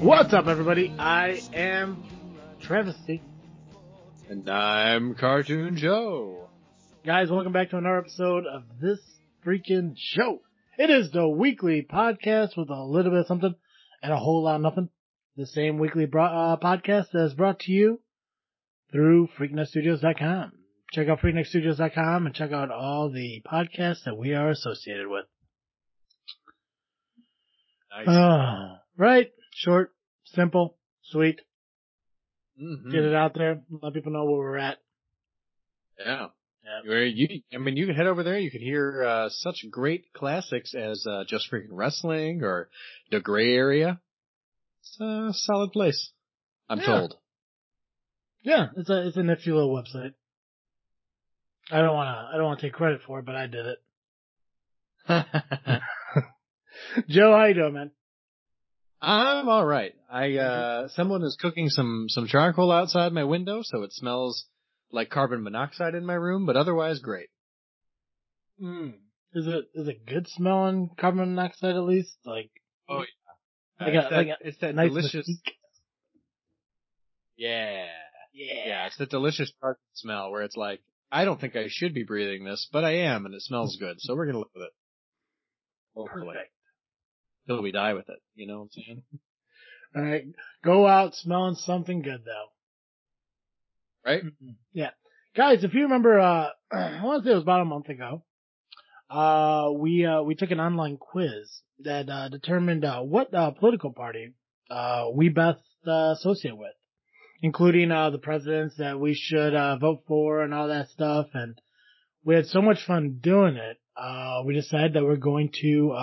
What's up, everybody? I am Travesty. And I'm Cartoon Joe. Guys, welcome back to another episode of This Freaking Show. It is the weekly podcast with a little bit of something and a whole lot of nothing. The same weekly podcast that is brought to you through FreakNetStudios.com. Check out FreakNetStudios.com and check out all the podcasts that we are associated with. Nice. Right? Short, simple, sweet. Mm-hmm. Get it out there. Let people know where we're at. Yeah. You can head over there. You can hear such great classics as Just Freaking Wrestling or The Gray Area. It's a solid place, I'm told. Yeah, it's a nifty little website. I don't wanna take credit for it, but I did it. Joe, how you doing, man? I'm all right. Someone is cooking some charcoal outside my window, so it smells like carbon monoxide in my room, but otherwise great. Is it good smelling carbon monoxide at least? Like, oh yeah, it's that nice delicious. Mystique. Yeah, it's that delicious charcoal smell where it's like, I don't think I should be breathing this, but I am, and it smells good, so we're gonna live with it. Hopefully. Perfect. Till we die with it, you know what I'm saying? All right, go out smelling something good though. Right? Mm-hmm. Yeah. Guys, if you remember, I want to say it was about a month ago, we took an online quiz that determined what political party we best associate with, including the presidents that we should vote for and all that stuff. And we had so much fun doing it. We decided that we're going to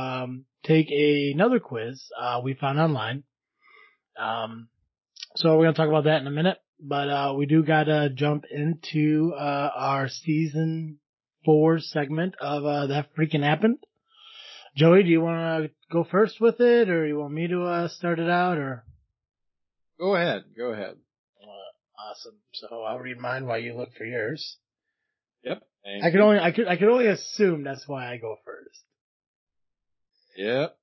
take another quiz we found online. So we're going to talk about that in a minute. But we do got to jump into our Season 4 segment of That Freaking Happened. Joey, do you want to go first with it, or you want me to start it out? Or Go ahead. Awesome. So I'll read mine while you look for yours. Yep. I could only assume that's why I go first. Yep.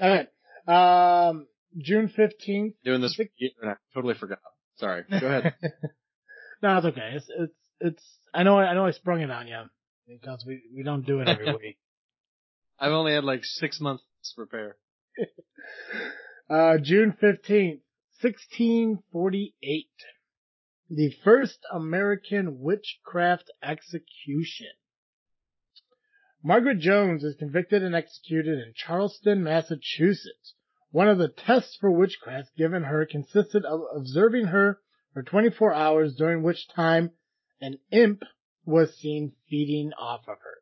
All right. June 15th. Doing this, and I totally forgot. Sorry. Go ahead. No, it's okay. It's. I know. I sprung it on you because we don't do it every week. I've only had like 6 months to prepare. June 15th, 1648. The first American witchcraft execution. Margaret Jones is convicted and executed in Charleston, Massachusetts. One of the tests for witchcraft given her consisted of observing her for 24 hours, during which time an imp was seen feeding off of her.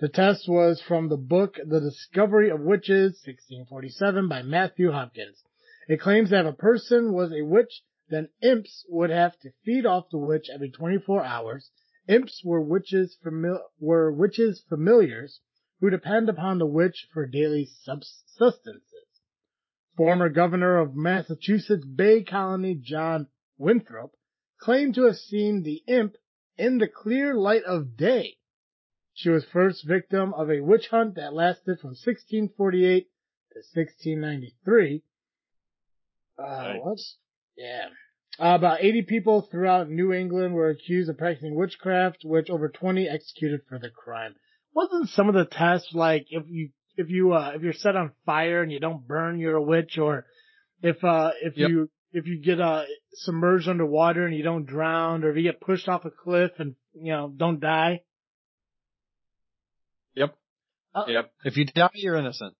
The test was from the book The Discovery of Witches, 1647, by Matthew Hopkins. It claims that if a person was a witch, then imps would have to feed off the witch every 24 hours. Imps were witches' familiars who depend upon the witch for daily sustenances. Former governor of Massachusetts Bay Colony, John Winthrop, claimed to have seen the imp in the clear light of day. She was first victim of a witch hunt that lasted from 1648 to 1693. What? Yeah. About 80 people throughout New England were accused of practicing witchcraft, which over 20 executed for the crime. Wasn't some of the tests like if you're set on fire and you don't burn, you're a witch, or if you get submerged underwater and you don't drown, or if you get pushed off a cliff and don't die? Yep. Yep. If you die, you're innocent.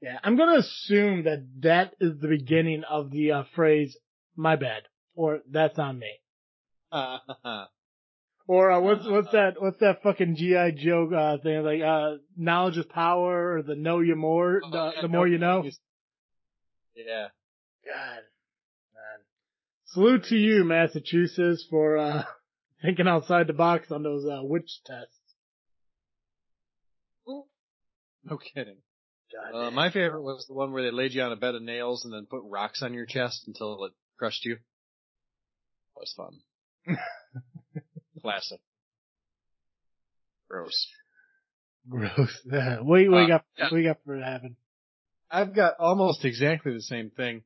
Yeah, I'm going to assume that is the beginning of the phrase, my bad, or that's on me. Or what's that fucking G.I. Joe thing, like knowledge is power, or the know you more, the more you know? Yeah. God. Man. Salute to you, Massachusetts, for thinking outside the box on those witch tests. No kidding. My favorite was the one where they laid you on a bed of nails and then put rocks on your chest until it crushed you. That was fun. Classic. Gross. What do you got for it happened? I've got almost exactly the same thing.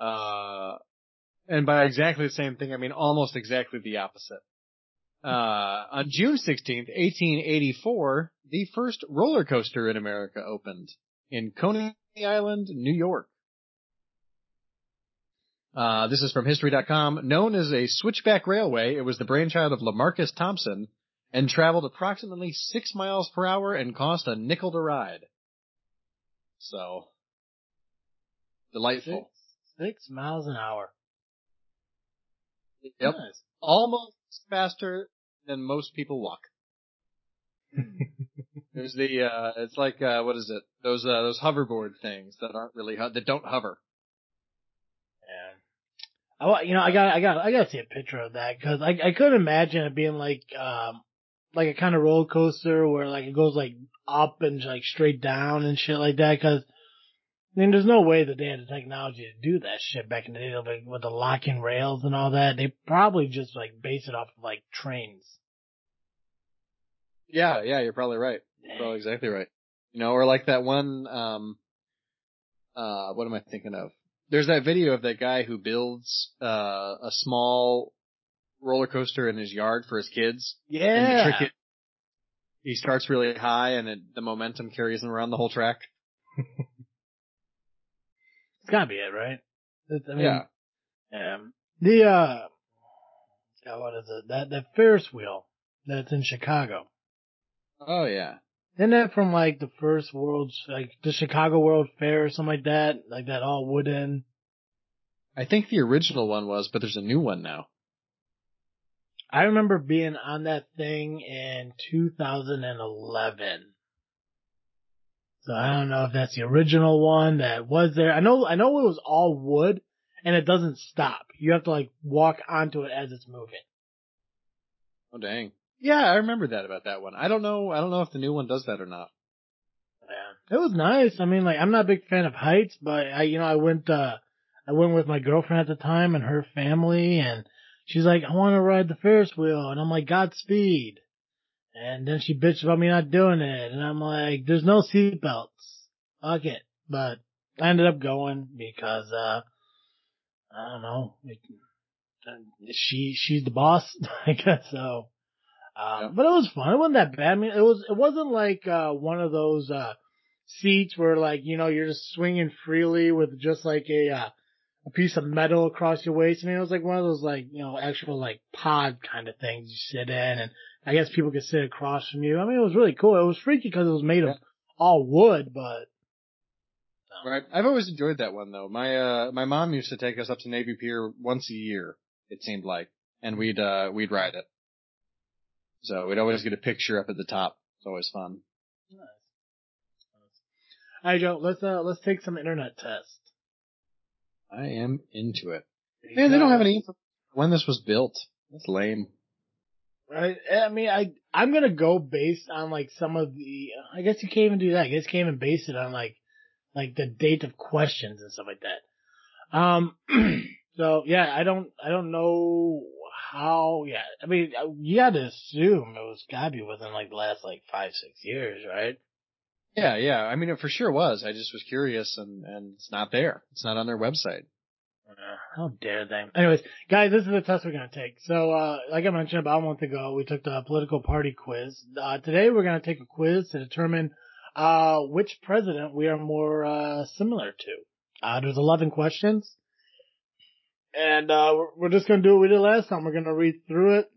And by exactly the same thing, I mean almost exactly the opposite. On June 16th, 1884, the first roller coaster in America opened in Coney Island, New York. This is from History.com. Known as a switchback railway, it was the brainchild of LaMarcus Thompson and traveled approximately 6 miles per hour and cost a nickel to ride. So, delightful. 6 miles an hour. It yep. Does. Almost faster than most people walk. There's the, it's like, what is it? Those hoverboard things that aren't really, that don't hover. Yeah. I gotta see a picture of that, cause I could imagine it being like a kind of roller coaster where like it goes like up and like straight down and shit like that, cause I mean, there's no way that they had the technology to do that shit back in the day, like, with the locking rails and all that. They probably just, like, base it off of, like, trains. Yeah, you're probably right. You're probably exactly right. You know, or like that one, what am I thinking of? There's that video of that guy who builds, a small roller coaster in his yard for his kids. Yeah. And the trick is, he starts really high and the momentum carries him around the whole track. Gotta be it, right? I mean, yeah. The what is it? That Ferris wheel that's in Chicago. Oh yeah. Isn't that from like the first World's, like the Chicago World Fair or something like that? Like that all wooden. I think the original one was, but there's a new one now. I remember being on that thing in 2011. So I don't know if that's the original one that was there. I know it was all wood, and it doesn't stop. You have to, like, walk onto it as it's moving. Oh, dang. Yeah, I remember that about that one. I don't know if the new one does that or not. Yeah. It was nice. I mean, like, I'm not a big fan of heights, but I went with my girlfriend at the time and her family, and she's like, I want to ride the Ferris wheel, and I'm like, Godspeed. And then she bitched about me not doing it, and I'm like, there's no seatbelts. Fuck it. But I ended up going because, I don't know, she's the boss, I guess, so. Yeah. But it was fun. It wasn't that bad. I mean, it wasn't like, one of those, seats where, like, you know, you're just swinging freely with just like a piece of metal across your waist. I mean, it was like one of those, like, you know, actual, like, pod kind of things you sit in, and I guess people could sit across from you. I mean, it was really cool. It was freaky because it was made of all wood, but. Right. I've always enjoyed that one, though. My mom used to take us up to Navy Pier once a year, it seemed like. And we'd ride it. So we'd always get a picture up at the top. It's always fun. Nice. All right, Joe, let's take some internet tests. I am into it. Man, they don't have any info when this was built. That's lame. Right. I mean, I'm gonna go based on like some of the. I guess you can't even do that. I guess you can't even base it on like the date of questions and stuff like that. So yeah, I don't know how. Yeah. I mean, you got to assume it was gotta be within like the last like 5-6 years, right? Yeah. I mean, it for sure was. I just was curious, and it's not there. It's not on their website. How dare they? Anyways, guys, this is the test we're going to take. So, like I mentioned about a month ago, we took the political party quiz. Today we're going to take a quiz to determine, which president we are more, similar to. There's 11 questions. And, we're just going to do what we did last time. We're going to read through it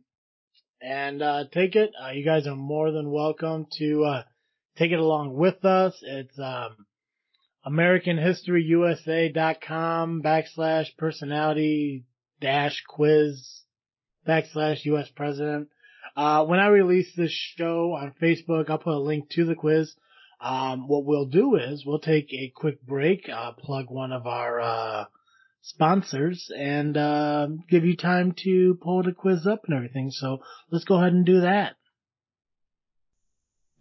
and, take it. You guys are more than welcome to, take it along with us. It's, AmericanHistoryUSA.com /personality-quiz/US President. When I release this show on Facebook, I'll put a link to the quiz. What we'll do is we'll take a quick break, plug one of our, sponsors, and, give you time to pull the quiz up and everything. So let's go ahead and do that.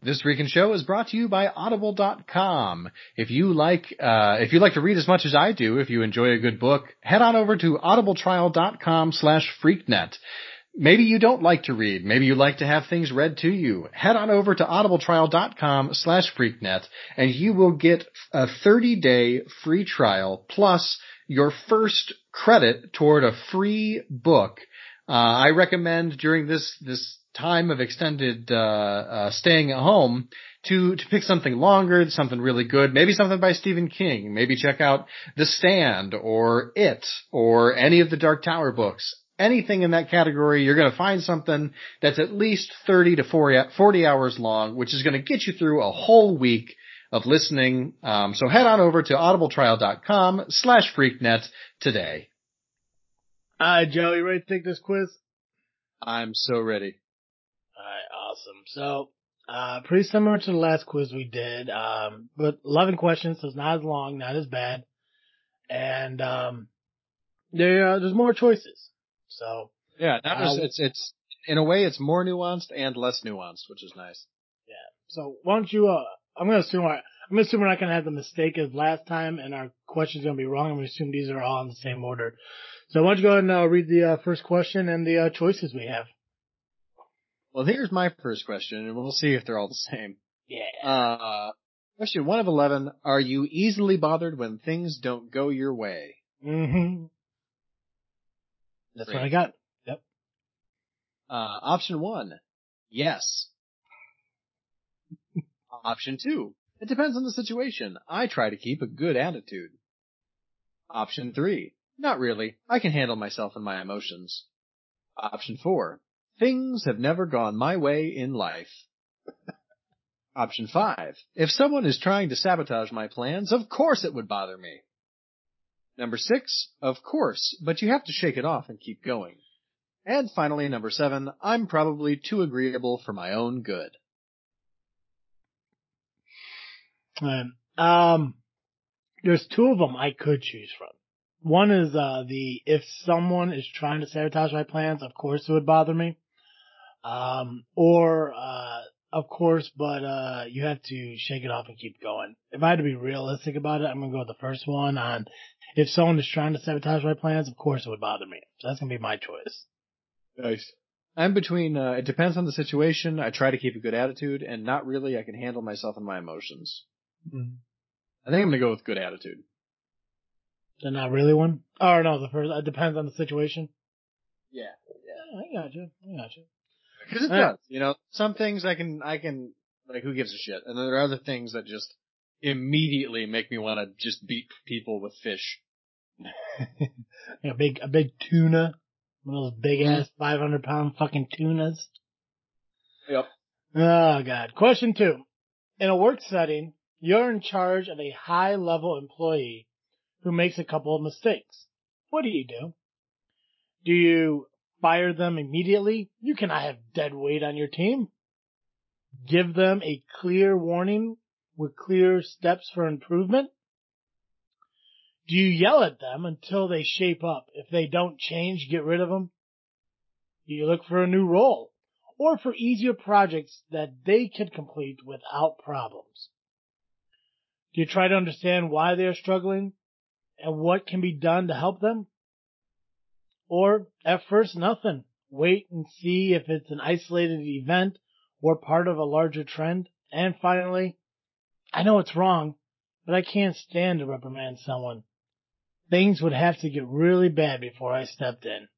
This Freakin' Show is brought to you by Audible.com. If you like to read as much as I do, if you enjoy a good book, head on over to audibletrial.com/freaknet. Maybe you don't like to read. Maybe you like to have things read to you. Head on over to audibletrial.com/freaknet and you will get a 30-day free trial plus your first credit toward a free book. I recommend during this time of extended staying at home to pick something longer, something really good, maybe something by Stephen King. Maybe check out The Stand or It or any of the Dark Tower books. Anything in that category, you're going to find something that's at least 30 to 40 hours long, which is going to get you through a whole week of listening. So head on over to audibletrial.com/freaknet today. Joe, you ready to take this quiz? I'm so ready. All right, awesome. So pretty similar to the last quiz we did, but 11 questions, so it's not as long, not as bad. And there's more choices. So yeah, that was, it's in a way it's more nuanced and less nuanced, which is nice. Yeah. So why don't you? I'm gonna assume we're not gonna have the mistake as last time, and our question's gonna be wrong. I'm gonna assume these are all in the same order. So why don't you go ahead and read the first question and the choices we have. Well, here's my first question, and we'll see if they're all the same. Yeah. Question 1 of 11: Are you easily bothered when things don't go your way? Mm-hmm. That's what I got. Yep. Option 1, yes. Option 2, it depends on the situation. I try to keep a good attitude. Option 3, not really. I can handle myself and my emotions. Option 4, things have never gone my way in life. Option 5, if someone is trying to sabotage my plans, of course it would bother me. Number 6, of course, but you have to shake it off and keep going. And finally, number 7, I'm probably too agreeable for my own good. There's 2 of them I could choose from. One is the if someone is trying to sabotage my plans, of course it would bother me. Of course, but you have to shake it off and keep going. If I had to be realistic about it, I'm going to go with the first one on if someone is trying to sabotage my plans, of course it would bother me. So that's going to be my choice. Nice. I'm between, it depends on the situation, I try to keep a good attitude, and not really, I can handle myself and my emotions. Mm-hmm. I think I'm going to go with good attitude. The not really one? Oh, no, the first, it depends on the situation. Yeah. Yeah, I got you. Because it does, you know, some things I can, like, who gives a shit? And then there are other things that just immediately make me want to just beat people with fish. a big tuna. One of those big ass 500 pound fucking tunas. Yep. Oh God. Question 2. In a work setting, you're in charge of a high level employee who makes a couple of mistakes. What do you do? Do you fire them immediately? You cannot have dead weight on your team. Give them a clear warning with clear steps for improvement. Do you yell at them until they shape up? If they don't change, get rid of them. Do you look for a new role or for easier projects that they can complete without problems? Do you try to understand why they are struggling and what can be done to help them? Or, at first, nothing. Wait and see if it's an isolated event or part of a larger trend. And finally, I know it's wrong, but I can't stand to reprimand someone. Things would have to get really bad before I stepped in.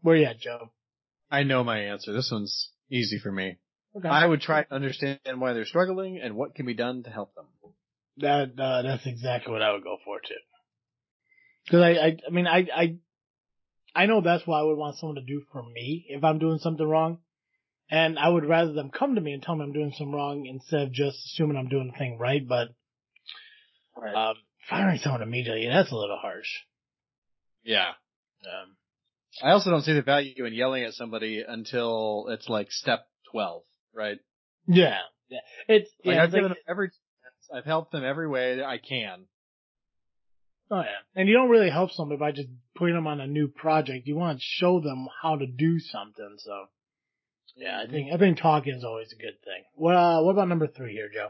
Where you at, Joe? I know my answer. This one's easy for me. Okay. I would try to understand why they're struggling and what can be done to help them. That's exactly what I would go for, too. Cause I mean, I know that's what I would want someone to do for me if I'm doing something wrong. And I would rather them come to me and tell me I'm doing something wrong instead of just assuming I'm doing the thing right. But, firing someone immediately, that's a little harsh. Yeah. I also don't see the value in yelling at somebody until it's like step 12, right? Yeah. Yeah. I've helped them every way I can. Oh, yeah. And you don't really help somebody by just putting them on a new project. You want to show them how to do something. So, yeah, I think talking is always a good thing. Well, what about number 3 here, Joe?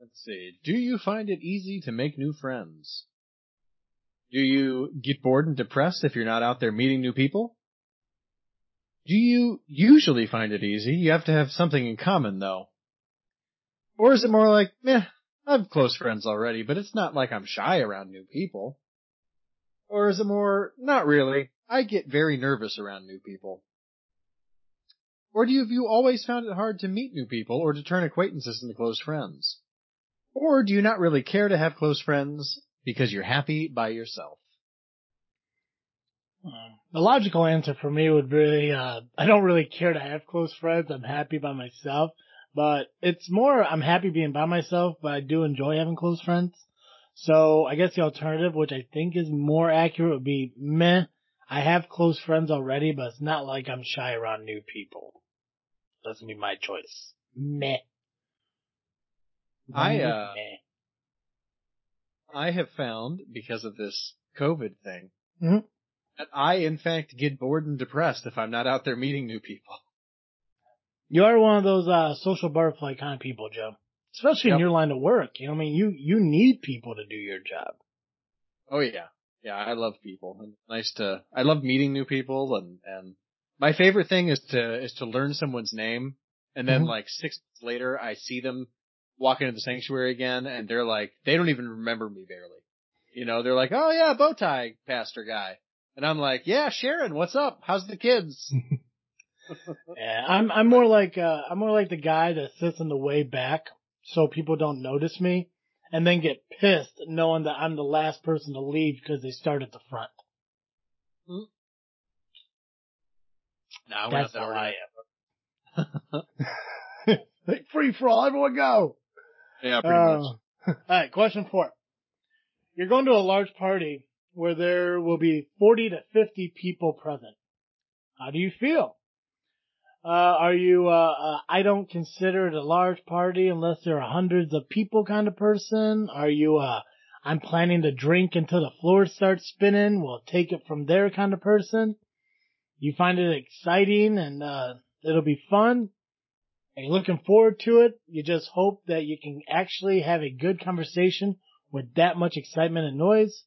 Let's see. Do you find it easy to make new friends? Do you get bored and depressed if you're not out there meeting new people? Do you usually find it easy? You have to have something in common, though. Or is it more like, meh, I have close friends already, but it's not like I'm shy around new people? Or is it more, not really, I get very nervous around new people? Or do you have you always found it hard to meet new people or to turn acquaintances into close friends? Or do you not really care to have close friends because you're happy by yourself? The logical answer for me would be, I don't really care to have close friends. I'm happy by myself. But it's more, I'm happy being by myself, but I do enjoy having close friends. So I guess the alternative, which I think is more accurate, would be, meh, I have close friends already, but it's not like I'm shy around new people. That's going to be my choice. Meh. I have found, because of this COVID thing, mm-hmm. that I, in fact, get bored and depressed if I'm not out there meeting new people. You are one of those social butterfly kind of people, Joe. Especially in your line of work. You know what I mean? You need people to do your job. Oh, yeah. Yeah, I love people. And I love meeting new people, and my favorite thing is to learn someone's name, and then mm-hmm. like 6 months later I see them walk into the sanctuary again, and they're like, they don't even remember me barely. You know, they're like, oh yeah, bow tie pastor guy. And I'm like, yeah, Sharon, what's up? How's the kids? Yeah, I'm more like the guy that sits in the way back so people don't notice me and then get pissed knowing that I'm the last person to leave because they start at the front. Hmm. No, that's how I am. Like free for all, everyone go. Yeah, pretty much. All right, question 4. You're going to a large party where there will be 40 to 50 people present. How do you feel? Are you, I don't consider it a large party unless there are hundreds of people kind of person? Are you, I'm planning to drink until the floor starts spinning, we'll take it from there kind of person? You find it exciting and, it'll be fun? Are you looking forward to it? You just hope that you can actually have a good conversation with that much excitement and noise?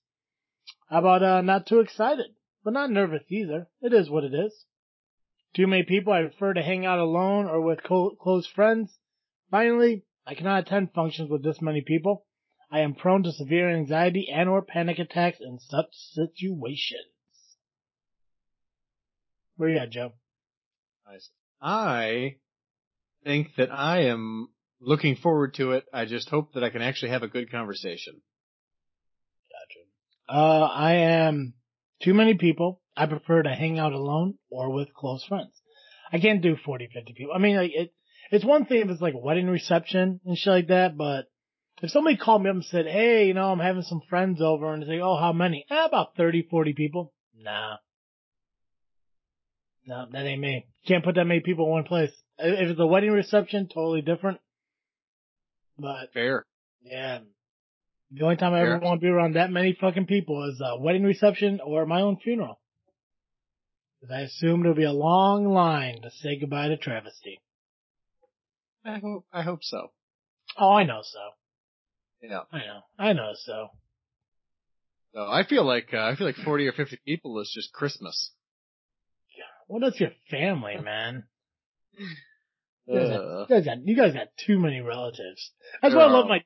How about, not too excited, but not nervous either? It is what it is. Too many people, I prefer to hang out alone or with close friends. Finally, I cannot attend functions with this many people. I am prone to severe anxiety and or panic attacks in such situations. Where you at, Joe? Nice. I think that I am looking forward to it. I just hope that I can actually have a good conversation. Gotcha. I am too many people. I prefer to hang out alone or with close friends. I can't do 40, 50 people. I mean, like, it's one thing if it's like a wedding reception and shit like that, but if somebody called me up and said, hey, you know, I'm having some friends over, and they say, oh, how many? About 30, 40 people. Nah, that ain't me. Can't put that many people in one place. If it's a wedding reception, totally different. But fair. Yeah. The only time I ever want to be around that many fucking people is a wedding reception or my own funeral. I assume there'll be a long line to say goodbye to travesty. I hope so. Oh, I know so. Yeah. I know so. So I feel like 40 or 50 people is just Christmas. Yeah. Well, that's your family, man. You guys got too many relatives. That's why I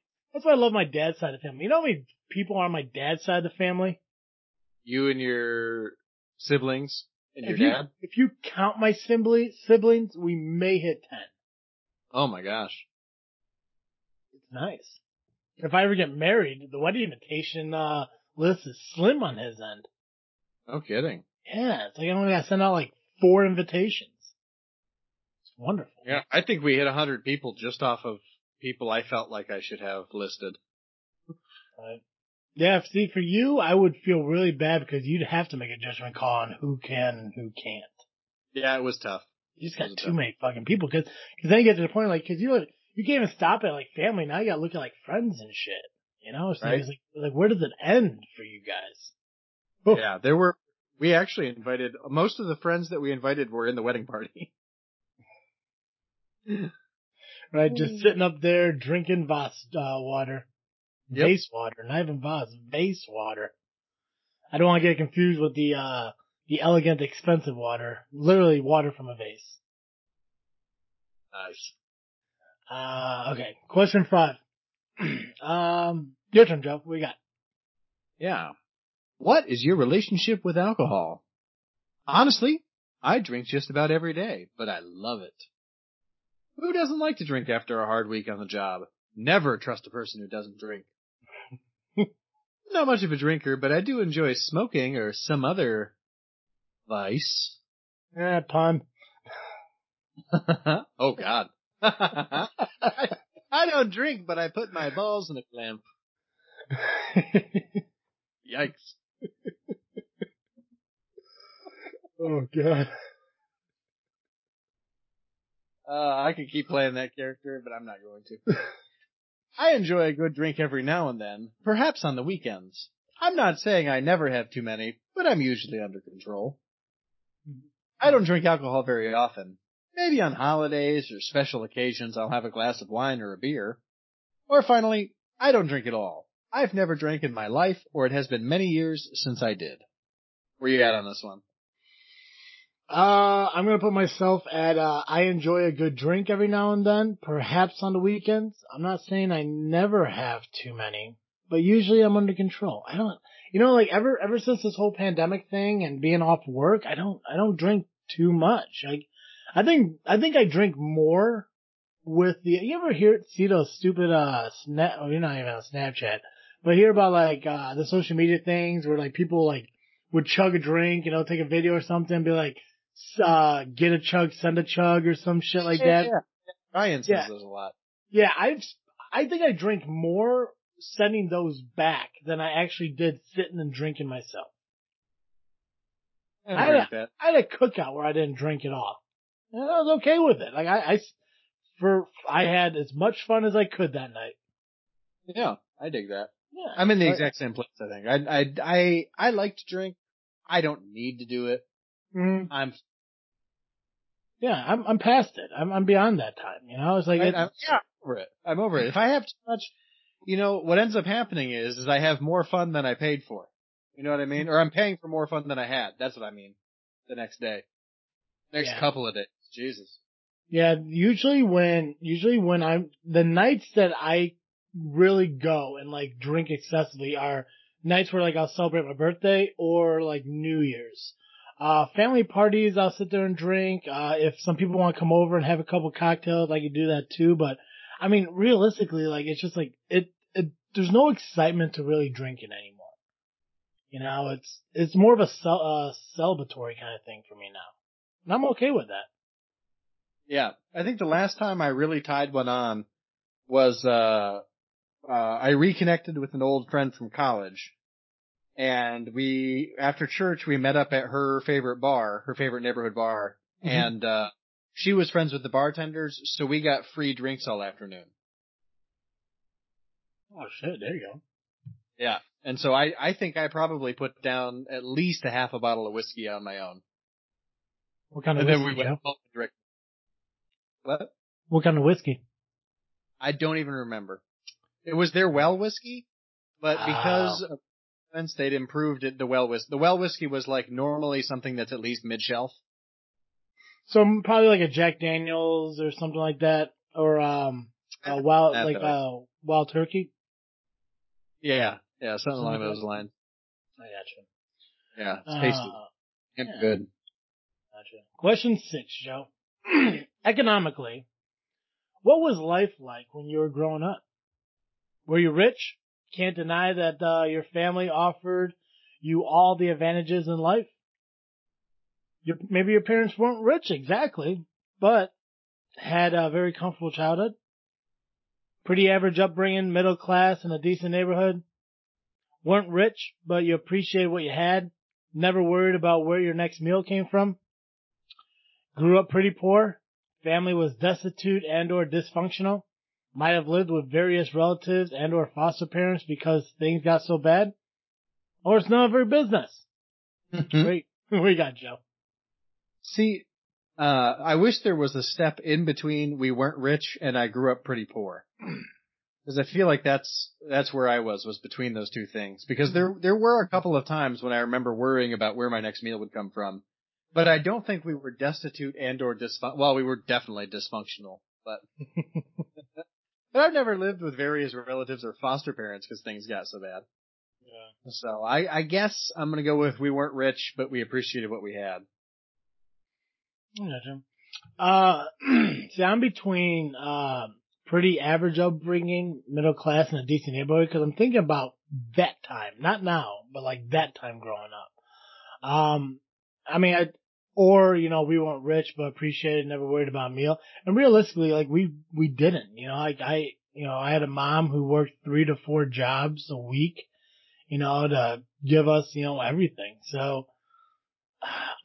love my dad's side of the family. You know how many people are on my dad's side of the family? You and your siblings? And your dad? If you count my siblings, we may hit 10. Oh my gosh. It's nice. If I ever get married, the wedding invitation list is slim on his end. No kidding. Yeah, it's like I only gotta send out like 4 invitations. It's wonderful. Yeah, I think we hit 100 people just off of people I felt like I should have listed. Right. Yeah, see, for you, I would feel really bad because you'd have to make a judgment call on who can and who can't. Yeah, it was tough. You just got too many fucking people because then you get to the point, like, because you can't even stop at, like, family. Now you got to look at, like, friends and shit, you know? So right. It's like, where does it end for you guys? Oh. Yeah, we actually invited, most of the friends that we invited were in the wedding party. Right, just sitting up there drinking Voss water. Yep. Base water, not even Voss, base water. I don't want to get confused with the elegant, expensive water. Literally water from a vase. Nice. Okay. Question 5. Your turn, Joe. What we got? Yeah. What is your relationship with alcohol? Honestly, I drink just about every day, but I love it. Who doesn't like to drink after a hard week on the job? Never trust a person who doesn't drink. Not much of a drinker, but I do enjoy smoking or some other vice. Pun. Oh, God. I don't drink, but I put my balls in a clamp. Yikes. Oh, God. I could keep playing that character, but I'm not going to. I enjoy a good drink every now and then, perhaps on the weekends. I'm not saying I never have too many, but I'm usually under control. I don't drink alcohol very often. Maybe on holidays or special occasions I'll have a glass of wine or a beer. Or finally, I don't drink at all. I've never drank in my life, or it has been many years since I did. Where you at on this one? I'm going to put myself at, I enjoy a good drink every now and then, perhaps on the weekends. I'm not saying I never have too many, but usually I'm under control. I don't, like ever since this whole pandemic thing and being off work, I don't drink too much. I think I drink more with the, you ever see those stupid, you're not even on Snapchat, but hear about like, the social media things where like people like would chug a drink, take a video or something and be like, get a chug, send a chug, or some shit like that. Yeah. Ryan says those a lot. Yeah, I think I drink more sending those back than I actually did sitting and drinking myself. I had a cookout where I didn't drink at all, and I was okay with it. Like I had as much fun as I could that night. Yeah, I dig that. Yeah, I'm in the exact same place. I think I like to drink. I don't need to do it. Mm-hmm. I'm past it. I'm beyond that time. It's like I'm over it. If I have too much, what ends up happening is I have more fun than I paid for. You know what I mean? Or I'm paying for more fun than I had. That's what I mean. The next day, couple of days. Jesus. Yeah. Usually when the nights that I really go and like drink excessively are nights where like I'll celebrate my birthday or like New Year's. Family parties, I'll sit there and drink. If some people want to come over and have a couple cocktails, I could do that too. But I mean, realistically, like it's just like it there's no excitement to really drinking anymore. It's more of a celebratory kind of thing for me now. And I'm okay with that. Yeah. I think the last time I really tied one on was, I reconnected with an old friend from college. And after church, we met up at her favorite neighborhood bar. Mm-hmm. And, she was friends with the bartenders, so we got free drinks all afternoon. Oh shit, there you go. Yeah. And so I think I probably put down at least a half a bottle of whiskey on my own. What kind of whiskey? And then we went direct. What? What kind of whiskey? I don't even remember. It was their well whiskey, but because of they'd improved it, the well whiskey. The well whiskey was like normally something that's at least mid-shelf. So probably like a Jack Daniels or something like that, or Wild Turkey. Yeah, yeah, something along those lines. I gotcha. Yeah, it's tasty. Yeah. Good. Gotcha. Question 6, Joe. Economically, what was life like when you were growing up? Were you rich? Can't deny that your family offered you all the advantages in life. Maybe your parents weren't rich exactly, but had a very comfortable childhood, pretty average upbringing, middle class in a decent neighborhood. Weren't rich, but you appreciated what you had. Never worried about where your next meal came from. Grew up pretty poor. Family was destitute and/or dysfunctional. Might have lived with various relatives and/or foster parents because things got so bad. Or it's none of your business. Wait, what you got, Joe? See, I wish there was a step in between we weren't rich and I grew up pretty poor. Because I feel like that's where I was between those two things. Because there were a couple of times when I remember worrying about where my next meal would come from. But I don't think we were destitute and or dysfunctional. Well, we were definitely dysfunctional, but. But I've never lived with various relatives or foster parents because things got so bad. Yeah. So I guess I'm going to go with we weren't rich, but we appreciated what we had. Gotcha. See, I'm between pretty average upbringing, middle class, and a decent neighborhood because I'm thinking about that time. Not now, but like that time growing up. I mean, we weren't rich, but appreciated, never worried about a meal. And realistically, like, we didn't, I had a mom who worked 3 to 4 jobs a week, to give us, everything. So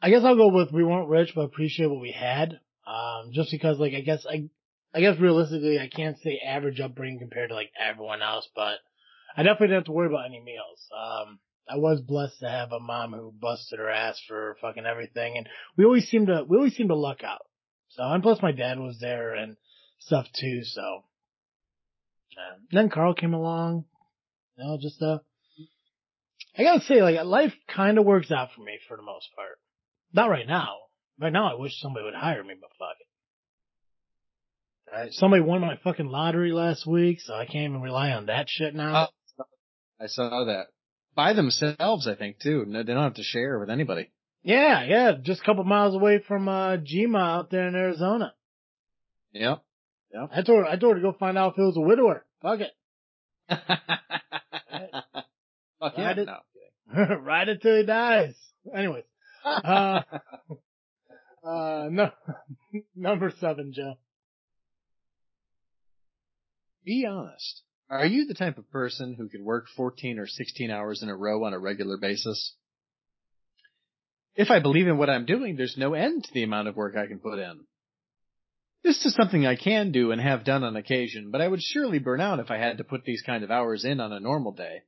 I guess I'll go with we weren't rich, but appreciate what we had. Just because, like, I guess realistically, I can't say average upbringing compared to like everyone else, but I definitely didn't have to worry about any meals. I was blessed to have a mom who busted her ass for fucking everything, and we always seemed to luck out. So, and plus my dad was there and stuff too. So, then Carl came along. I gotta say, like, life kind of works out for me for the most part. Not right now. Right now, I wish somebody would hire me, but fuck it. Somebody won my fucking lottery last week, so I can't even rely on that shit now. Oh, I saw that. By themselves, I think, too. No, they don't have to share with anybody. Yeah. Just a couple miles away from Gema out there in Arizona. Yep. I told her to go find out if it was a widower. Fuck it. Fuck yeah. No. Ride it till he dies. Anyways. No. Number 7, Joe. Be honest. Are you the type of person who could work 14 or 16 hours in a row on a regular basis? If I believe in what I'm doing, there's no end to the amount of work I can put in. This is something I can do and have done on occasion, but I would surely burn out if I had to put these kind of hours in on a normal day.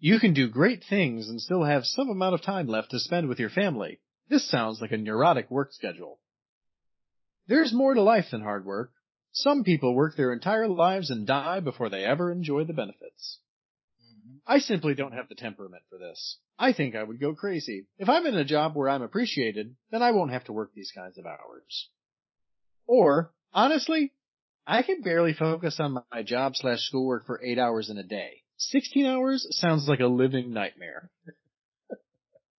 You can do great things and still have some amount of time left to spend with your family. This sounds like a neurotic work schedule. There's more to life than hard work. Some people work their entire lives and die before they ever enjoy the benefits. I simply don't have the temperament for this. I think I would go crazy. If I'm in a job where I'm appreciated, then I won't have to work these kinds of hours. Or, honestly, I can barely focus on my job/schoolwork for 8 hours in a day. 16 hours sounds like a living nightmare.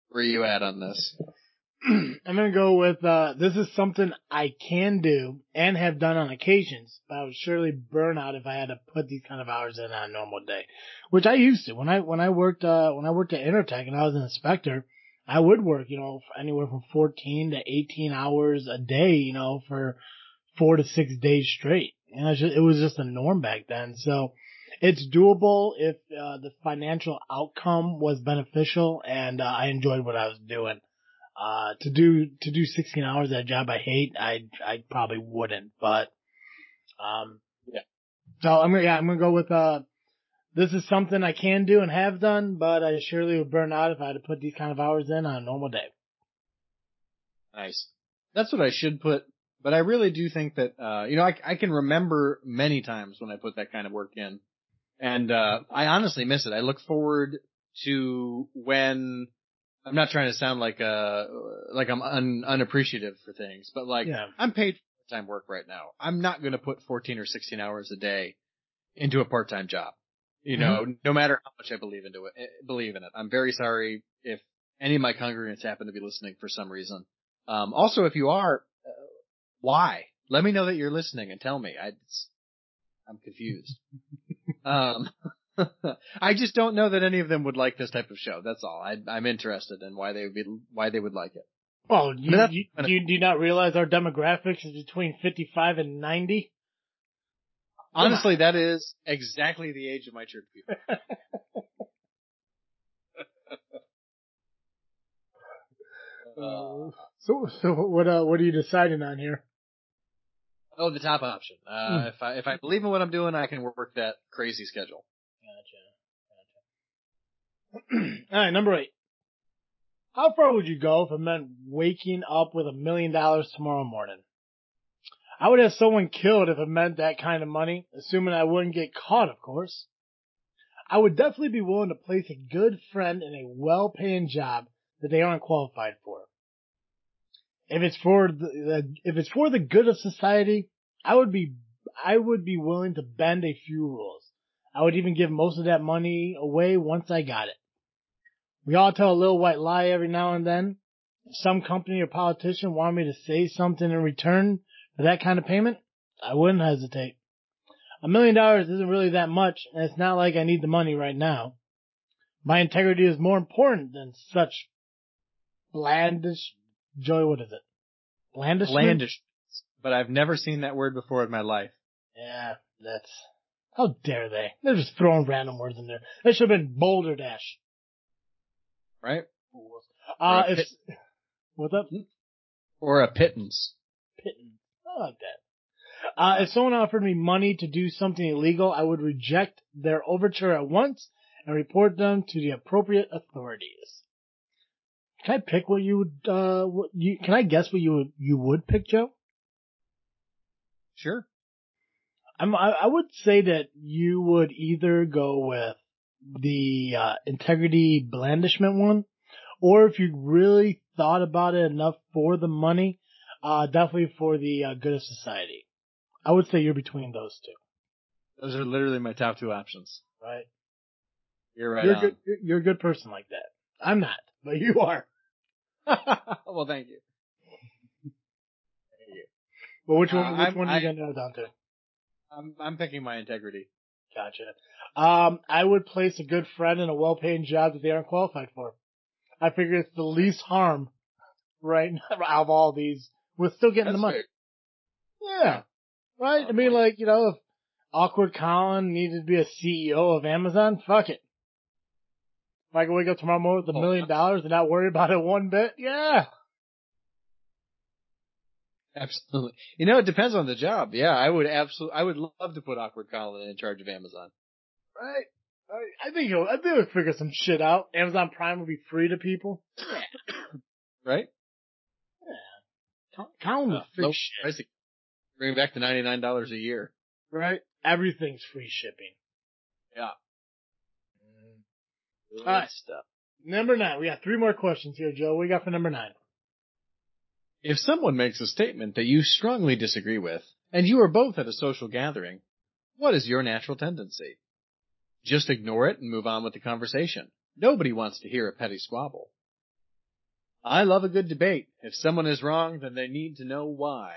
Where are you at on this? I'm going to go with, this is something I can do and have done on occasions, but I would surely burn out if I had to put these kind of hours in on a normal day, which I used to. When I worked at Intertech and I was an inspector, I would work, anywhere from 14 to 18 hours a day, for 4 to 6 days straight. And it was just a norm back then. So it's doable if, the financial outcome was beneficial and, I enjoyed what I was doing. To do 16 hours at a job I hate, I probably wouldn't, but, yeah. So I'm gonna go with, this is something I can do and have done, but I surely would burn out if I had to put these kind of hours in on a normal day. Nice. That's what I should put, but I really do think that, I can remember many times when I put that kind of work in, and, I honestly miss it. I look forward to when, I'm not trying to sound like I'm unappreciative for things, but I'm paid for part-time work right now. I'm not going to put 14 or 16 hours a day into a part-time job, no matter how much I believe in it. I'm very sorry if any of my congregants happen to be listening for some reason. Also, if you are, why? Let me know that you're listening and tell me. I'm confused. I just don't know that any of them would like this type of show. That's all. I'm interested in why they would like it. Oh, you do not realize our demographics is between 55 and 90? Honestly, that is exactly the age of my church people. So what are you deciding on here? Oh, the top option. If I believe in what I'm doing, I can work that crazy schedule. Gotcha. All right, number 8. How far would you go if it meant waking up with $1 million tomorrow morning? I would have someone killed if it meant that kind of money, assuming I wouldn't get caught, of course. I would definitely be willing to place a good friend in a well-paying job that they aren't qualified for. If it's for the good of society, I would be willing to bend a few rules. I would even give most of that money away once I got it. We all tell a little white lie every now and then. If some company or politician wanted me to say something in return for that kind of payment, I wouldn't hesitate. $1 million isn't really that much, and it's not like I need the money right now. My integrity is more important than such blandishments. But I've never seen that word before in my life. Yeah, that's... How dare they? They're just throwing random words in there. They should have been Boulder Dash. Right? What's up? Or a pittance. Pittance. I like that. If someone offered me money to do something illegal, I would reject their overture at once and report them to the appropriate authorities. Can I pick what you would, can I guess what you would pick, Joe? Sure. I would say that you would either go with the integrity blandishment one, or if you really thought about it enough for the money, definitely for the good of society. I would say you're between those two. Those are literally my top two options. Right. You're right. You're a good person like that. I'm not, but you are. Well, thank you. Thank you. Well, which one are you going to go down to? I'm picking my integrity. Gotcha. I would place a good friend in a well-paying job that they aren't qualified for. I figure it's the least harm, right, out of all these. We're still getting the money. Fair. Yeah. Right? I mean, like, you know, if Awkward Colin needed to be a CEO of Amazon, fuck it. If I can wake up tomorrow morning with $1 million and not worry about it one bit, yeah. Absolutely. You know, it depends on the job. Yeah, I would love to put Awkward Colin in charge of Amazon. Right. I think we'll figure some shit out. Amazon Prime will be free to people. Right? Yeah. Colin will fix shit. Bring it back to $99 a year. Right? Everything's free shipping. Yeah. All right. Stuff. Number 9. We got 3 more questions here, Joe. What do you got for number 9? If someone makes a statement that you strongly disagree with, and you are both at a social gathering, what is your natural tendency? Just ignore it and move on with the conversation. Nobody wants to hear a petty squabble. I love a good debate. If someone is wrong, then they need to know why.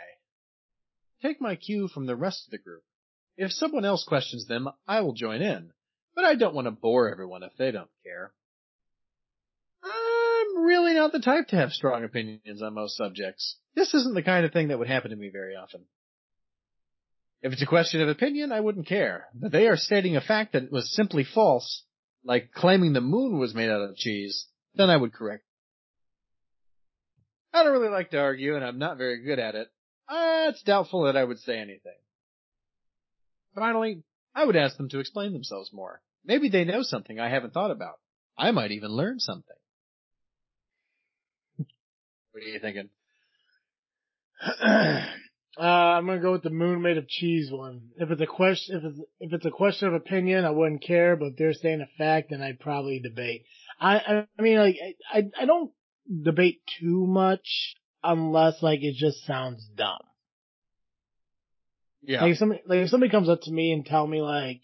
Take my cue from the rest of the group. If someone else questions them, I will join in, but I don't want to bore everyone if they don't care. Really not the type to have strong opinions on most subjects. This isn't the kind of thing that would happen to me very often. If it's a question of opinion, I wouldn't care, but they are stating a fact that was simply false, like claiming the moon was made out of cheese, then I would correct. I don't really like to argue, and I'm not very good at it. It's doubtful that I would say anything. Finally, I would ask them to explain themselves more. Maybe they know something I haven't thought about. I might even learn something. What are you thinking? I'm gonna go with the moon made of cheese one. If it's a question of opinion, I wouldn't care. But if they're saying a fact, then I'd probably debate. I mean, I don't debate too much unless like it just sounds dumb. Yeah. Like if somebody comes up to me and tell me like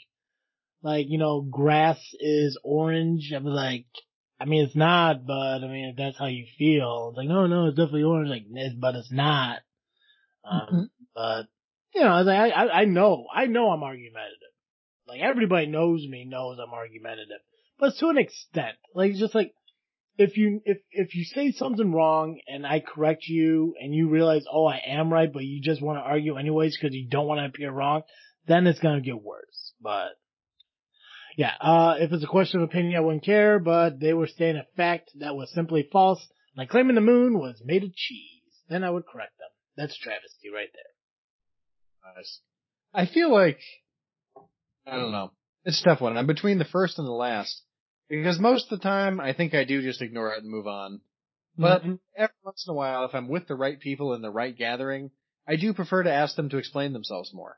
you know, grass is orange, I'm like. I mean, it's not, but, I mean, if that's how you feel, it's like, no, it's definitely orange, like, but it's not. But, you know, I know I'm argumentative. Like, everybody knows me, knows I'm argumentative. But to an extent, like, it's just like, if you say something wrong and I correct you and you realize, oh, I am right, but you just want to argue anyways because you don't want to appear wrong, then it's going to get worse. But. Yeah, if it's a question of opinion, I wouldn't care, but they were stating a fact that was simply false, like claiming the moon was made of cheese. Then I would correct them. That's travesty right there. Nice. I feel like, I don't know. It's a tough one. I'm between the first and the last, because most of the time, I think I do just ignore it and move on. But every once in a while, if I'm with the right people in the right gathering, I do prefer to ask them to explain themselves more.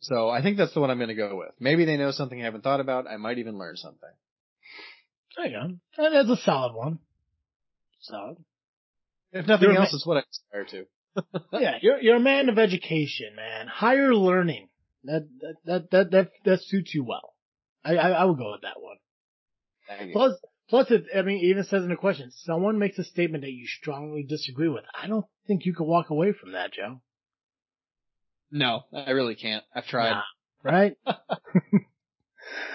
So I think that's the one I'm going to go with. Maybe they know something I haven't thought about. I might even learn something. There you go. That's a solid one. Solid. If nothing else, it's what I aspire to. Yeah, you're a man of education, man. Higher learning. That suits you well. I would go with that one. Thank you. Plus, it, I mean, it even says in the question, someone makes a statement that you strongly disagree with. I don't think you can walk away from that, Joe. No, I really can't. I've tried. Nah, right?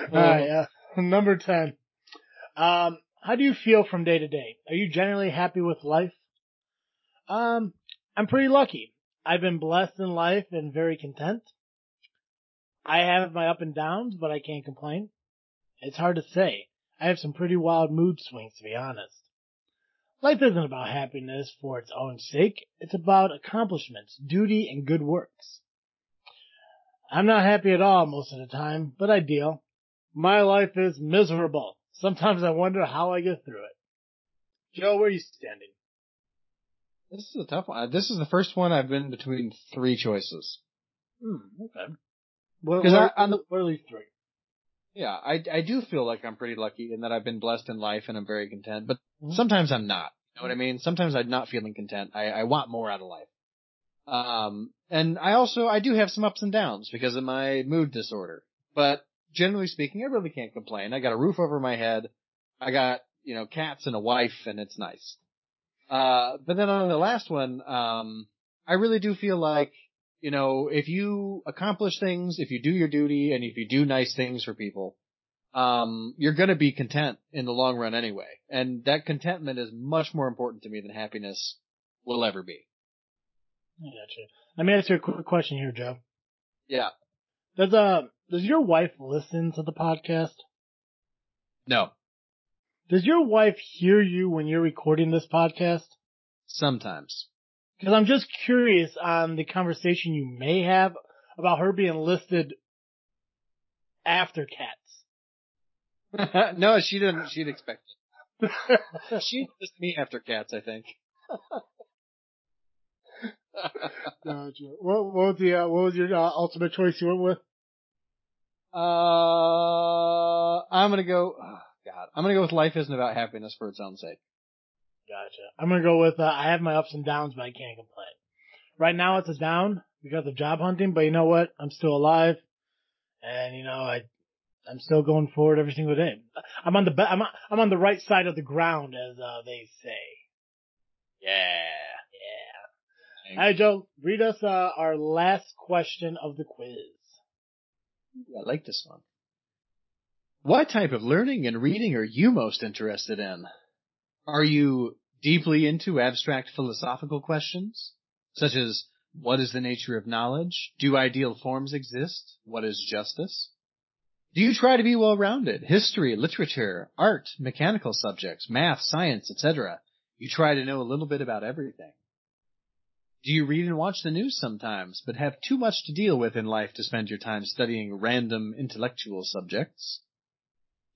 Alright, number 10. How do you feel from day to day? Are you generally happy with life? I'm pretty lucky. I've been blessed in life and very content. I have my up and downs, but I can't complain. It's hard to say. I have some pretty wild mood swings, to be honest. Life isn't about happiness for its own sake. It's about accomplishments, duty, and good works. I'm not happy at all most of the time, but I deal. My life is miserable. Sometimes I wonder how I get through it. Joe, where are you standing? This is a tough one. This is the first one I've been between three choices. Okay. What are these three? Yeah, I do feel like I'm pretty lucky in that I've been blessed in life and I'm very content, but sometimes I'm not. You know what I mean? Sometimes I'm not feeling content. I want more out of life. And I do have some ups and downs because of my mood disorder. But generally speaking, I really can't complain. I got a roof over my head. I got, cats and a wife, and it's nice. But then on the last one, I really do feel like, if you accomplish things, if you do your duty, and if you do nice things for people, you're going to be content in the long run anyway. And that contentment is much more important to me than happiness will ever be. I gotcha. Let me answer a quick question here, Joe. Yeah. Does your wife listen to the podcast? No. Does your wife hear you when you're recording this podcast? Sometimes. Because I'm just curious on the conversation you may have about her being listed after Cats. No, she didn't. She'd expect it. She'd list me after Cats, I think. Gotcha. What was your ultimate choice you went with? I'm going to go with life isn't about happiness for its own sake. Gotcha. I'm going to go with, I have my ups and downs, but I can't complain. Right now it's a down because of job hunting, but you know what? I'm still alive. And I'm still going forward every single day. I'm on the right side of the ground, as they say. Yeah. All right, Joe, read us, our last question of the quiz. Ooh, I like this one. What type of learning and reading are you most interested in? Are you deeply into abstract philosophical questions, such as, what is the nature of knowledge? Do ideal forms exist? What is justice? Do you try to be well-rounded? History, literature, art, mechanical subjects, math, science, etc. You try to know a little bit about everything. Do you read and watch the news sometimes, but have too much to deal with in life to spend your time studying random intellectual subjects?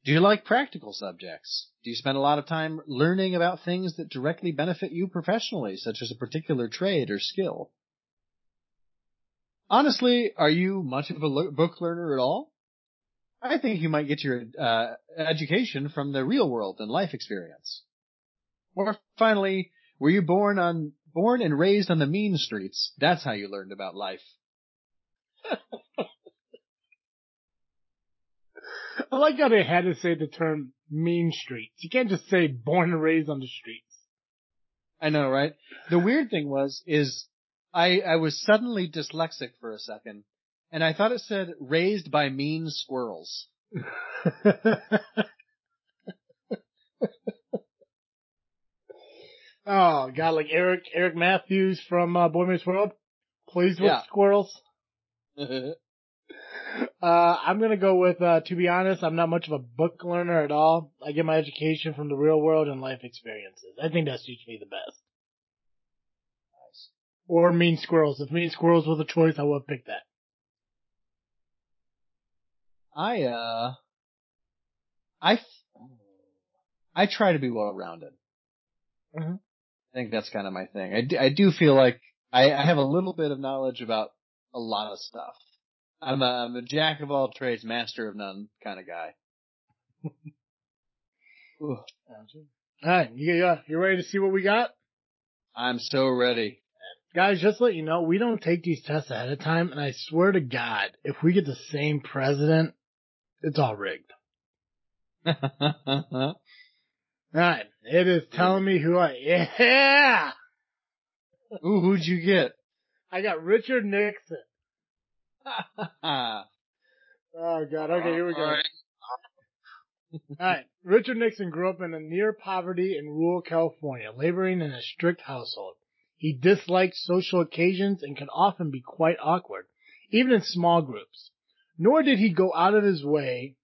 Do you like practical subjects? Do you spend a lot of time learning about things that directly benefit you professionally, such as a particular trade or skill? Honestly, are you much of a book learner at all? I think you might get your education from the real world and life experience. Or finally, were you born and raised on the mean streets? That's how you learned about life. I like how they had to say the term mean streets. You can't just say born and raised on the streets. I know, right? The weird thing is I was suddenly dyslexic for a second, and I thought it said raised by mean squirrels. Oh, God, like Eric Matthews from Boy Meets World. Pleased with squirrels. I'm going to go with, to be honest, I'm not much of a book learner at all. I get my education from the real world and life experiences. I think that suits me the best. Nice. Or mean squirrels. If mean squirrels was a choice, I would have picked that. I try to be well-rounded. Mm-hmm. I think that's kind of my thing. I do feel like I have a little bit of knowledge about a lot of stuff. I'm a jack of all trades, master of none kind of guy. All right, you ready to see what we got? I'm so ready. Guys, just to let you know, we don't take these tests ahead of time, and I swear to God, if we get the same president, it's all rigged. All right, it is telling me who I... Yeah! Ooh, who'd you get? I got Richard Nixon. Oh, God. Okay, here we go. All right. Richard Nixon grew up in a near poverty in rural California, laboring in a strict household. He disliked social occasions and could often be quite awkward, even in small groups. Nor did he go out of his way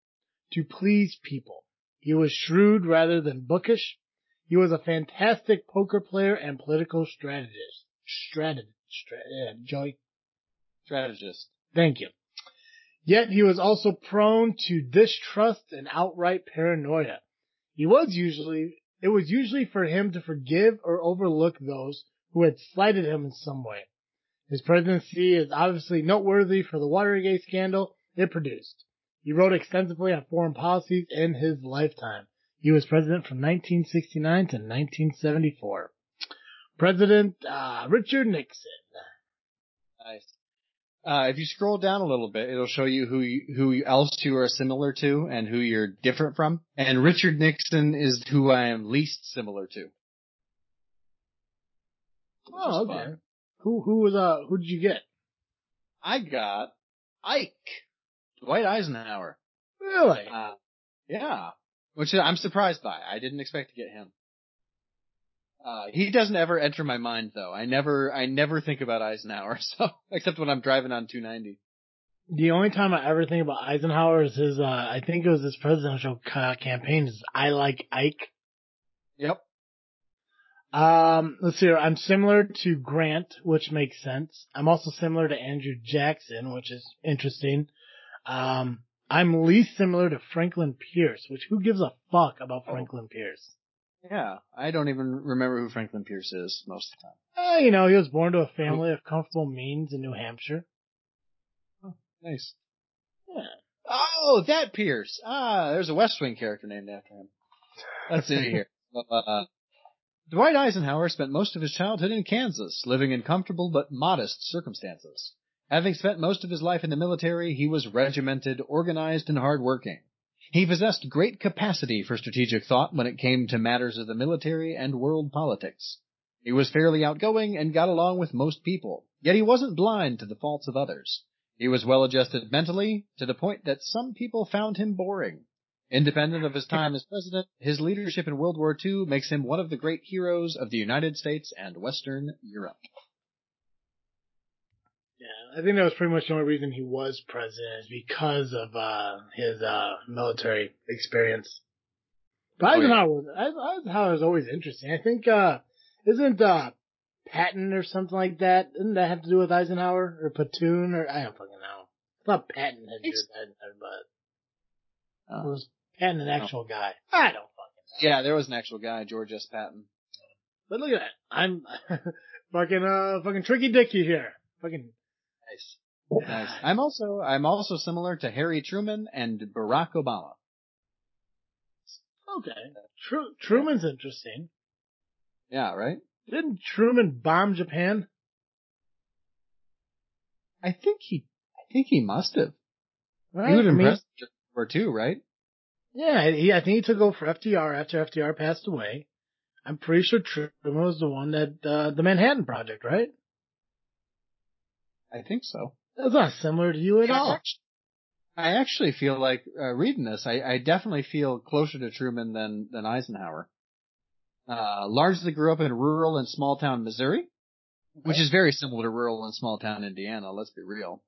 to please people. He was shrewd rather than bookish. He was a fantastic poker player and political strategist. Strategist. Thank you. Yet he was also prone to distrust and outright paranoia. It was usually for him to forgive or overlook those who had slighted him in some way. His presidency is obviously noteworthy for the Watergate scandal it produced. He wrote extensively on foreign policies in his lifetime. He was president from 1969 to 1974. President Richard Nixon. Nice. If you scroll down a little bit, it'll show you who else you are similar to and who you're different from. And Richard Nixon is who I am least similar to. Oh, okay. Fun. Who did you get? I got Ike, Dwight Eisenhower. Really? Yeah. Which I'm surprised by. I didn't expect to get him. He doesn't ever enter my mind though. I never think about Eisenhower, so except when I'm driving on 290. The only time I ever think about Eisenhower is his I think it was his presidential campaign is I Like Ike. Yep. Let's see here. I'm similar to Grant, which makes sense. I'm also similar to Andrew Jackson, which is interesting. I'm least similar to Franklin Pierce, which who gives a fuck about Franklin Pierce? Yeah, I don't even remember who Franklin Pierce is most of the time. He was born to a family of comfortable means in New Hampshire. Oh, nice. Yeah. Oh, that Pierce. There's a West Wing character named after him. Let's see here. Dwight Eisenhower spent most of his childhood in Kansas, living in comfortable but modest circumstances. Having spent most of his life in the military, he was regimented, organized, and hardworking. He possessed great capacity for strategic thought when it came to matters of the military and world politics. He was fairly outgoing and got along with most people, yet he wasn't blind to the faults of others. He was well-adjusted mentally, to the point that some people found him boring. Independent of his time as president, his leadership in World War II makes him one of the great heroes of the United States and Western Europe. Yeah, I think that was pretty much the only reason he was president, is because of his military experience. But Eisenhower was always interesting. I think, isn't Patton or something like that, doesn't that have to do with Eisenhower? Or Platoon? Or I don't fucking know. I thought Patton had to do with Eisenhower, but it was Patton an actual guy? I don't fucking know. Yeah, there was an actual guy, George S. Patton. But look at that. I'm fucking Tricky Dicky here. Fucking... Nice. I'm also similar to Harry Truman and Barack Obama. Okay. Truman's interesting. Yeah, right? Didn't Truman bomb Japan? I think he must have. Right? He would have impressed World War II, right? Yeah, I think he took over for FDR after FDR passed away. I'm pretty sure Truman was the one that the Manhattan Project, right? I think so. That's not similar to you at all. I actually feel like reading this. I definitely feel closer to Truman than Eisenhower. Largely grew up in rural and small town Missouri, which is very similar to rural and small town Indiana. Let's be real.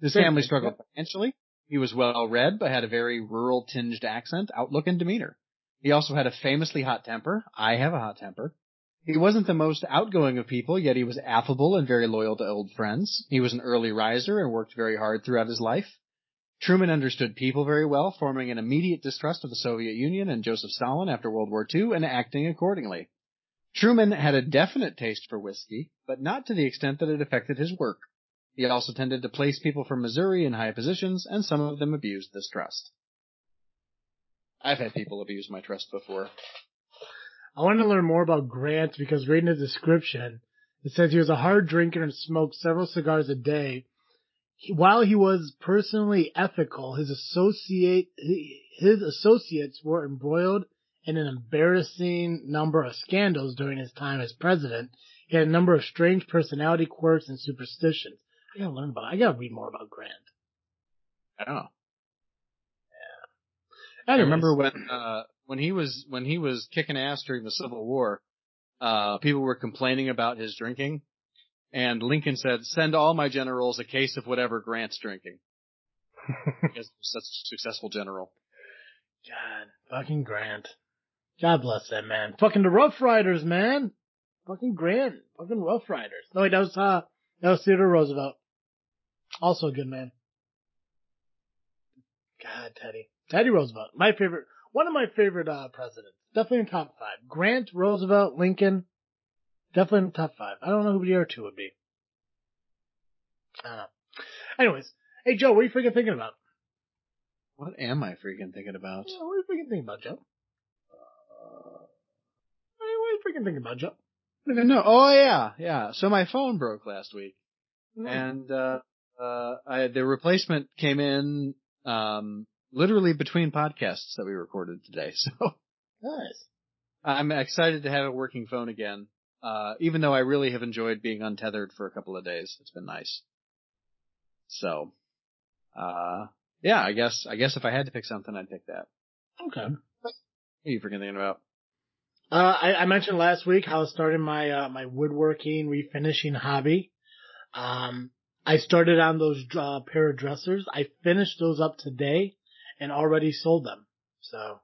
His family struggled financially. He was well read, but had a very rural tinged accent, outlook, and demeanor. He also had a famously hot temper. I have a hot temper. He wasn't the most outgoing of people, yet he was affable and very loyal to old friends. He was an early riser and worked very hard throughout his life. Truman understood people very well, forming an immediate distrust of the Soviet Union and Joseph Stalin after World War II and acting accordingly. Truman had a definite taste for whiskey, but not to the extent that it affected his work. He also tended to place people from Missouri in high positions, and some of them abused this trust. I've had people abuse my trust before. I wanted to learn more about Grant because reading his description, it says he was a hard drinker and smoked several cigars a day. While he was personally ethical, his associates were embroiled in an embarrassing number of scandals during his time as president. He had a number of strange personality quirks and superstitions. I gotta read more about Grant. I know. Yeah. Anyways. I remember when he was kicking ass during the Civil War, people were complaining about his drinking, and Lincoln said, "Send all my generals a case of whatever Grant's drinking." Because he was such a successful general. God, fucking Grant. God bless that man. Fucking the Rough Riders, man. Fucking Grant. Fucking Rough Riders. No, wait, that was Theodore Roosevelt. Also a good man. God, Teddy. Teddy Roosevelt. My favorite. One of my favorite presidents. Definitely in top five. Grant, Roosevelt, Lincoln. Definitely in the top five. I don't know who the other two would be. I don't know. Anyways. Hey, Joe, what are you freaking thinking about? What am I freaking thinking about? Yeah, what are you freaking thinking about, Joe? I don't know. Oh, yeah. Yeah. So my phone broke last week. Mm-hmm. And the replacement came in literally between podcasts that we recorded today. So nice. I'm excited to have a working phone again. Even though I really have enjoyed being untethered for a couple of days, it's been nice. So, yeah, I guess if I had to pick something, I'd pick that. Okay. What are you freaking thinking about? I mentioned last week how I started my, my woodworking refinishing hobby. I started on those, pair of dressers. I finished those up today and already sold them. So.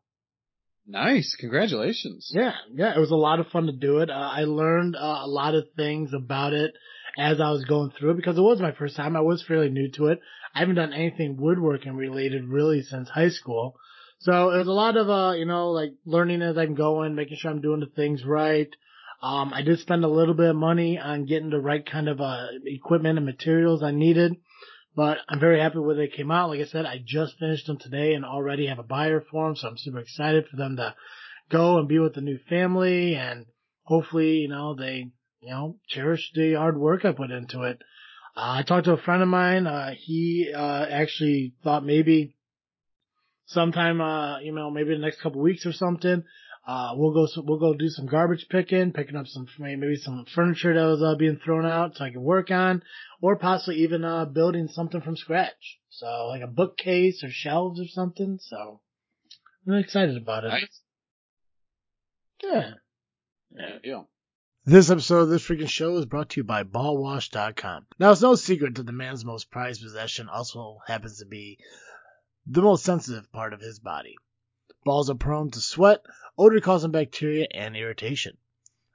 Nice. Congratulations. Yeah. Yeah. It was a lot of fun to do it. I learned a lot of things about it as I was going through it because it was my first time. I was fairly new to it. I haven't done anything woodworking related really since high school. So it was a lot of, like learning as I'm going, making sure I'm doing the things right. I did spend a little bit of money on getting the right kind of, equipment and materials I needed, but I'm very happy with it came out. Like I said, I just finished them today and already have a buyer for them. So I'm super excited for them to go and be with the new family and hopefully, they, cherish the hard work I put into it. I talked to a friend of mine. He, actually thought maybe sometime, maybe the next couple weeks or something, we'll go do some garbage picking up some, maybe some furniture that was being thrown out so I can work on, or possibly even, building something from scratch. So like a bookcase or shelves or something. So I'm really excited about it. Nice. Yeah. Yeah. This episode of This Freaking Show is brought to you by BallWash.com. Now, it's no secret that the man's most prized possession also happens to be the most sensitive part of his body. Balls are prone to sweat, odor-causing bacteria, and irritation.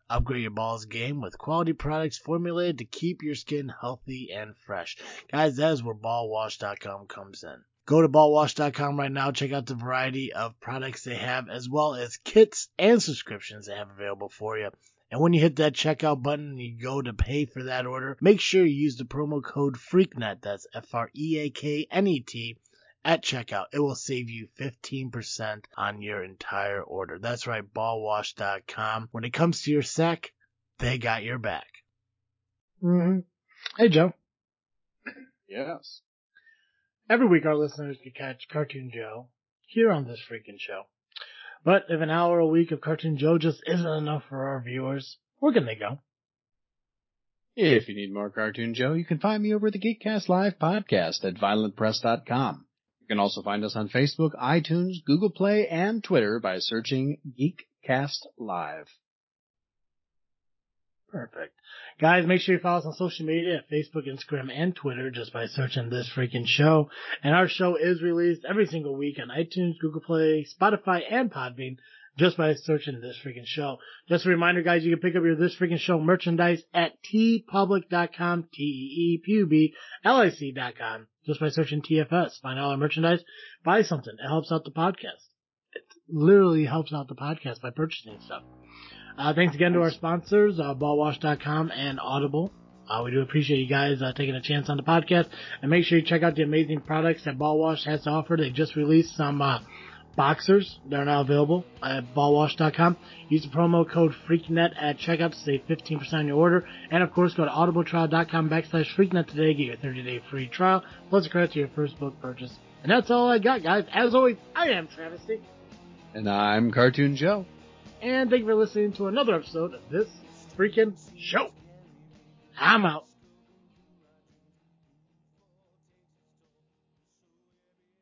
Upgrade your balls game with quality products formulated to keep your skin healthy and fresh. Guys, that is where BallWash.com comes in. Go to BallWash.com right now. Check out the variety of products they have, as well as kits and subscriptions they have available for you. And when you hit that checkout button and you go to pay for that order, make sure you use the promo code FREAKNET, that's FREAKNET, at checkout. It will save you 15% on your entire order. That's right, BallWash.com. When it comes to your sack, they got your back. Mm-hmm. Hey, Joe. Yes. Every week our listeners can catch Cartoon Joe here on This Freaking Show. But if an hour a week of Cartoon Joe just isn't enough for our viewers, where can they go? If you need more Cartoon Joe, you can find me over at the GeekCast Live podcast at violentpress.com. You can also find us on Facebook, iTunes, Google Play, and Twitter by searching GeekCast Live. Perfect. Guys, make sure you follow us on social media at Facebook, Instagram, and Twitter just by searching This Freaking Show. And our show is released every single week on iTunes, Google Play, Spotify, and Podbean just by searching This Freaking Show. Just a reminder, guys, you can pick up your This Freaking Show merchandise at tpublic.com, TEEPUBLIC.com, just by searching TFS. Find all our merchandise, buy something. It helps out the podcast. It literally helps out the podcast by purchasing stuff. Thanks again to our sponsors, BallWash.com and Audible. We do appreciate you guys taking a chance on the podcast. And make sure you check out the amazing products that BallWash has to offer. They just released some boxers that are now available at BallWash.com. Use the promo code FreakNet at checkout to save 15% on your order. And, of course, go to audibletrial.com/FreakNet today. Get your 30-day free trial, plus a credit to your first book purchase. And that's all I got, guys. As always, I am Travesty. And I'm Cartoon Joe. And thank you for listening to another episode of This Freaking Show. I'm out.